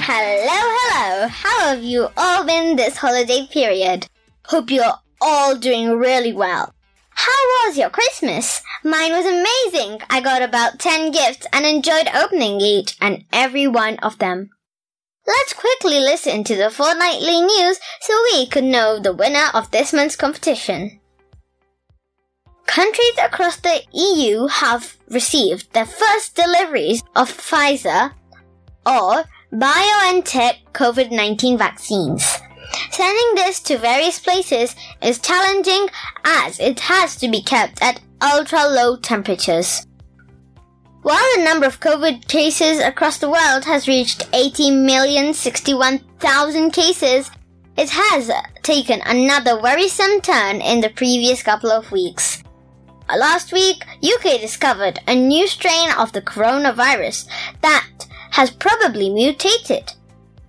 Hello. How have you all been this holiday period? Hope you're all doing really well. How was your Christmas? Mine was amazing. I got about 10 gifts and enjoyed opening each and every one of them. Let's quickly listen to the fortnightly news so we could know the winner of this month's competition. Countries across the EU have received their first deliveries of Pfizer or BioNTech COVID-19 vaccines. Sending this to various places is challenging as it has to be kept at ultra-low temperatures. While the number of COVID cases across the world has reached 80,061,000 cases, it has taken another worrisome turn in the previous couple of weeks. Last week, UK discovered a new strain of the coronavirus that has probably mutated.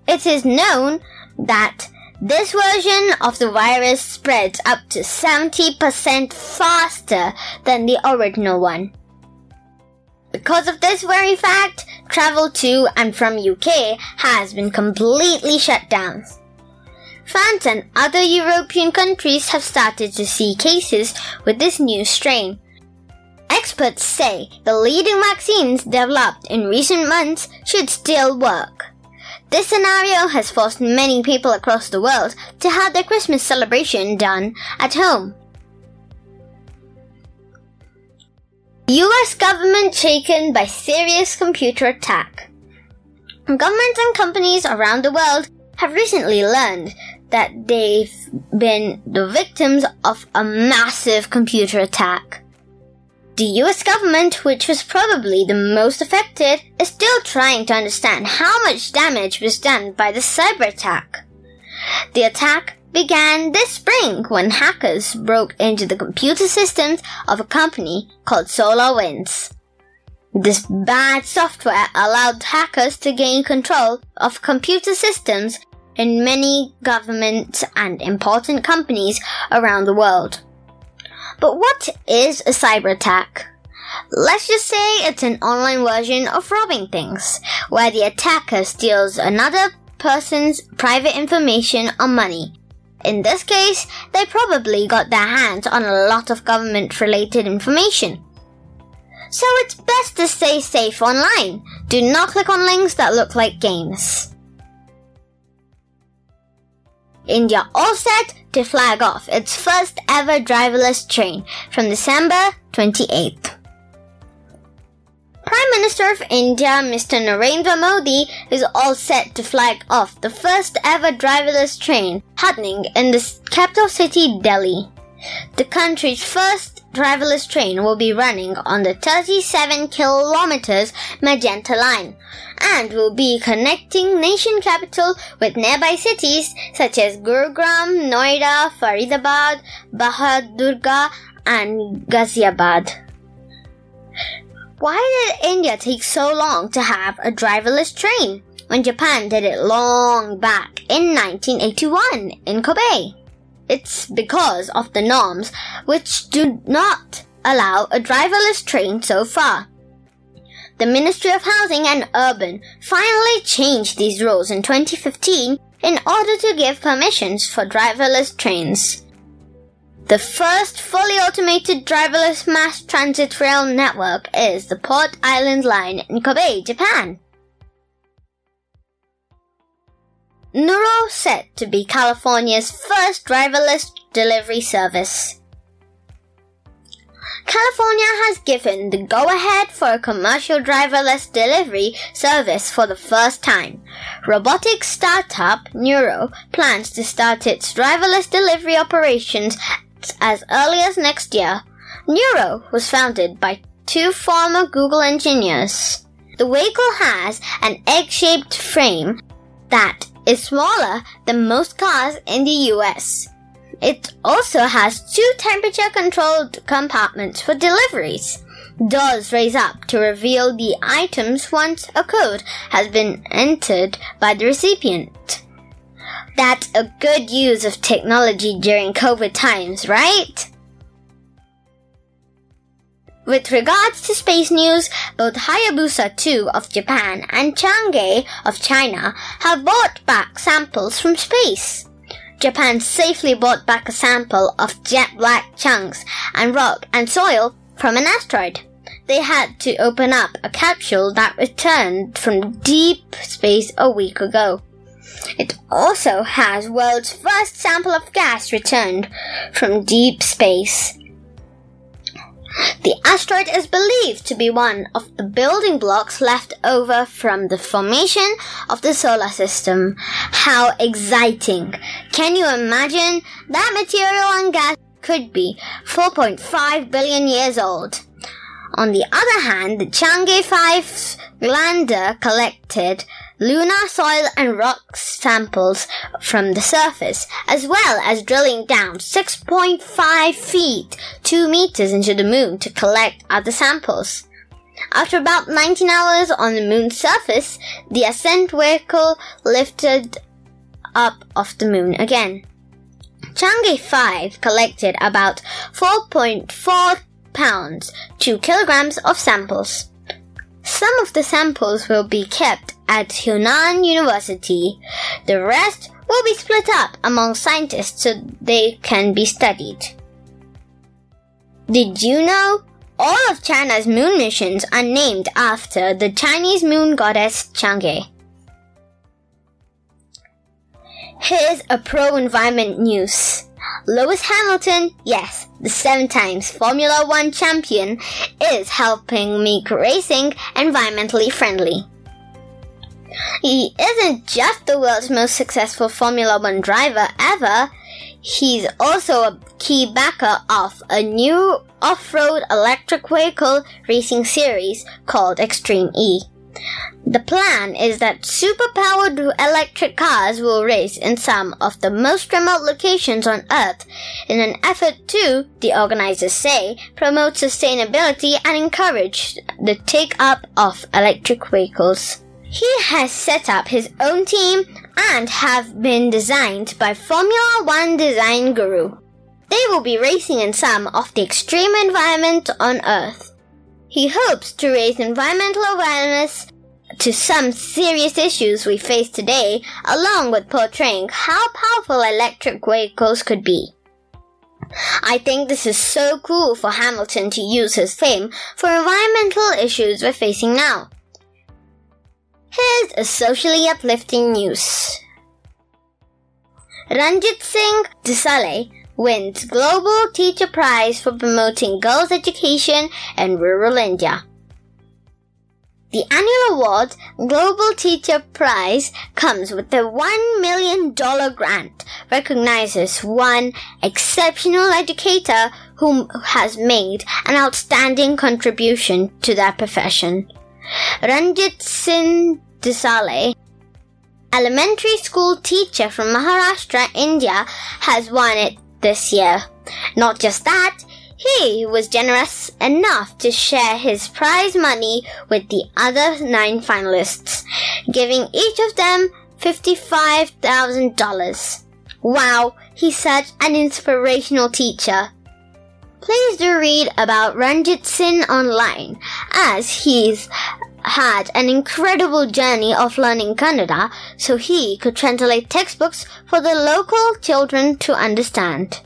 It is known that this version of the virus spreads up to 70% faster than the original one. Because of this very fact, travel to and from UK has been completely shut down. France and other European countries have started to see cases with this new strain. Experts say the leading vaccines developed in recent months should still work. This scenario has forced many people across the world to have their Christmas celebration done at home. US government shaken by serious computer attack. Governments and companies around the world have recently learned that they've been the victims of a massive computer attack. The US government, which was probably the most affected, is still trying to understand how much damage was done by the cyber attack. The attack began this spring when hackers broke into the computer systems of a company called SolarWinds. This bad software allowed hackers to gain control of computer systems in many governments and important companies around the world. But what is a cyber attack? Let's just say it's an online version of robbing things, where the attacker steals another person's private information or money. In this case, they probably got their hands on a lot of government-related information. So it's best to stay safe online. Do not click on links that look like games. India all set to flag off its first ever driverless train from December 28th. Prime Minister of India, Mr. Narendra Modi, is all set to flag off the first ever driverless train happening in the capital city, Delhi. The country's first driverless train will be running on the 37 kilometers Magenta line and will be connecting nation capital with nearby cities such as Gurgaon, Noida, Faridabad, Bahadurgarh and Ghaziabad. Why did India take so long to have a driverless train when Japan did it long back in 1981 in Kobe? It's because of the norms which do not allow a driverless train so far. The Ministry of Housing and Urban finally changed these rules in 2015 in order to give permissions for driverless trains. The first fully automated driverless mass transit rail network is the Port Island Line in Kobe, Japan. Neuro set to be California's first driverless delivery service. California has given the go-ahead for a commercial driverless delivery service for the first time. Robotics startup Neuro plans to start its driverless delivery operations as early as next year. Neuro was founded by two former Google engineers. The vehicle has an egg-shaped frame that is smaller than most cars in the US. It also has two temperature-controlled compartments for deliveries. Doors raise up to reveal the items once a code has been entered by the recipient. That's a good use of technology during COVID times, right? With regards to space news, both Hayabusa 2 of Japan and Chang'e of China have brought back samples from space. Japan safely brought back a sample of jet black chunks and rock and soil from an asteroid. They had to open up a capsule that returned from deep space a week ago. It also has world's first sample of gas returned from deep space. The asteroid is believed to be one of the building blocks left over from the formation of the solar system. How exciting! Can you imagine? That material and gas could be 4.5 billion years old. On the other hand, the Chang'e 5's lander collected lunar soil and rock samples from the surface, as well as drilling down 6.5 feet, 2 meters into the moon to collect other samples. After about 19 hours on the moon's surface, the ascent vehicle lifted up off the moon again. Chang'e 5 collected about 4.4 pounds, 2 kilograms of samples. Some of the samples will be kept at Hunan University. The rest will be split up among scientists so they can be studied. Did you know? All of China's moon missions are named after the Chinese moon goddess Chang'e. Here's a pro-environment news. Lewis Hamilton, yes, the 7 times Formula One champion, is helping make racing environmentally friendly. He isn't just the world's most successful Formula One driver ever, he's also a key backer of a new off-road electric vehicle racing series called Extreme E. The plan is that super-powered electric cars will race in some of the most remote locations on Earth in an effort to, the organizers say, promote sustainability and encourage the take-up of electric vehicles. He has set up his own team and have been designed by Formula One design guru. They will be racing in some of the extreme environments on Earth. He hopes to raise environmental awareness to some serious issues we face today, along with portraying how powerful electric vehicles could be. I think this is so cool for Hamilton to use his fame for environmental issues we're facing now. Here's a socially uplifting news. Ranjitsinh Disale wins Global Teacher Prize for promoting girls' education in rural India. The annual award, Global Teacher Prize, comes with a $1 million grant, recognizes one exceptional educator who has made an outstanding contribution to their profession. Ranjitsinh Disale, elementary school teacher from Maharashtra, India, has won it this year. Not just that, he was generous enough to share his prize money with the other 9 finalists, giving each of them $55,000. Wow, he's such an inspirational teacher. Please do read about Ranjitsinh online, as he's had an incredible journey of learning Kannada so he could translate textbooks for the local children to understand.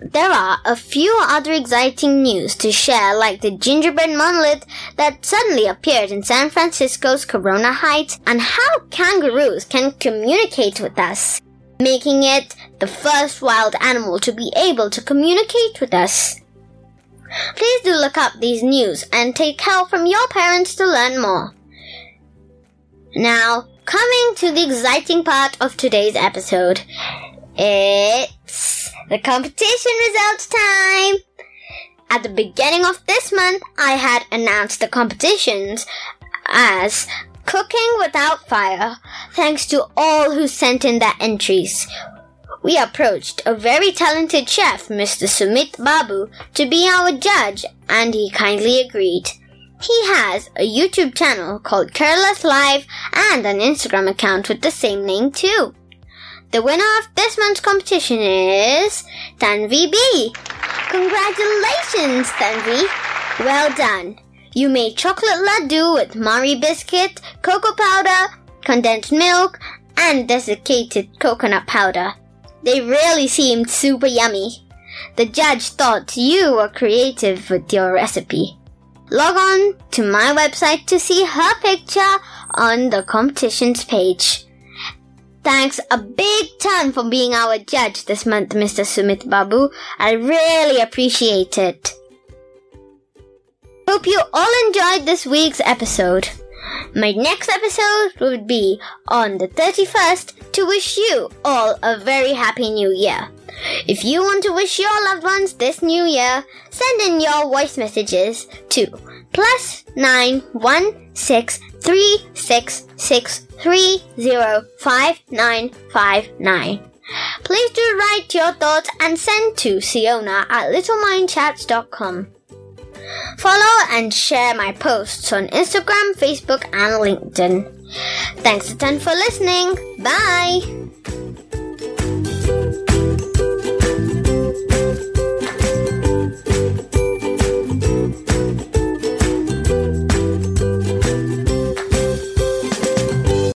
There are a few other exciting news to share, like the gingerbread monolith that suddenly appeared in San Francisco's Corona Heights and how kangaroos can communicate with us, making it the first wild animal to be able to communicate with us. Please do look up these news and take help from your parents to learn more. Now, coming to the exciting part of today's episode. It's the competition results time! At the beginning of this month, I had announced the competitions as Cooking Without Fire, thanks to all who sent in their entries. We approached a very talented chef, Mr. Sumit Babu, to be our judge, and he kindly agreed. He has a YouTube channel called Careless Life and an Instagram account with the same name too. The winner of this month's competition is Tanvi B. Congratulations, Tanvi. Well done. You made chocolate laddoo with Marie biscuit, cocoa powder, condensed milk, and desiccated coconut powder. They really seemed super yummy. The judge thought you were creative with your recipe. Log on to my website to see her picture on the competitions page. Thanks a big ton for being our judge this month, Mr. Sumit Babu. I really appreciate it. Hope you all enjoyed this week's episode. My next episode will be on the 31st to wish you all a very happy new year. If you want to wish your loved ones this new year, send in your voice messages to +91 636 630 5959. Please do write your thoughts and send to Siona at LittlemindChats.com. Follow and share my posts on Instagram, Facebook, and LinkedIn. Thanks a ton for listening. Bye!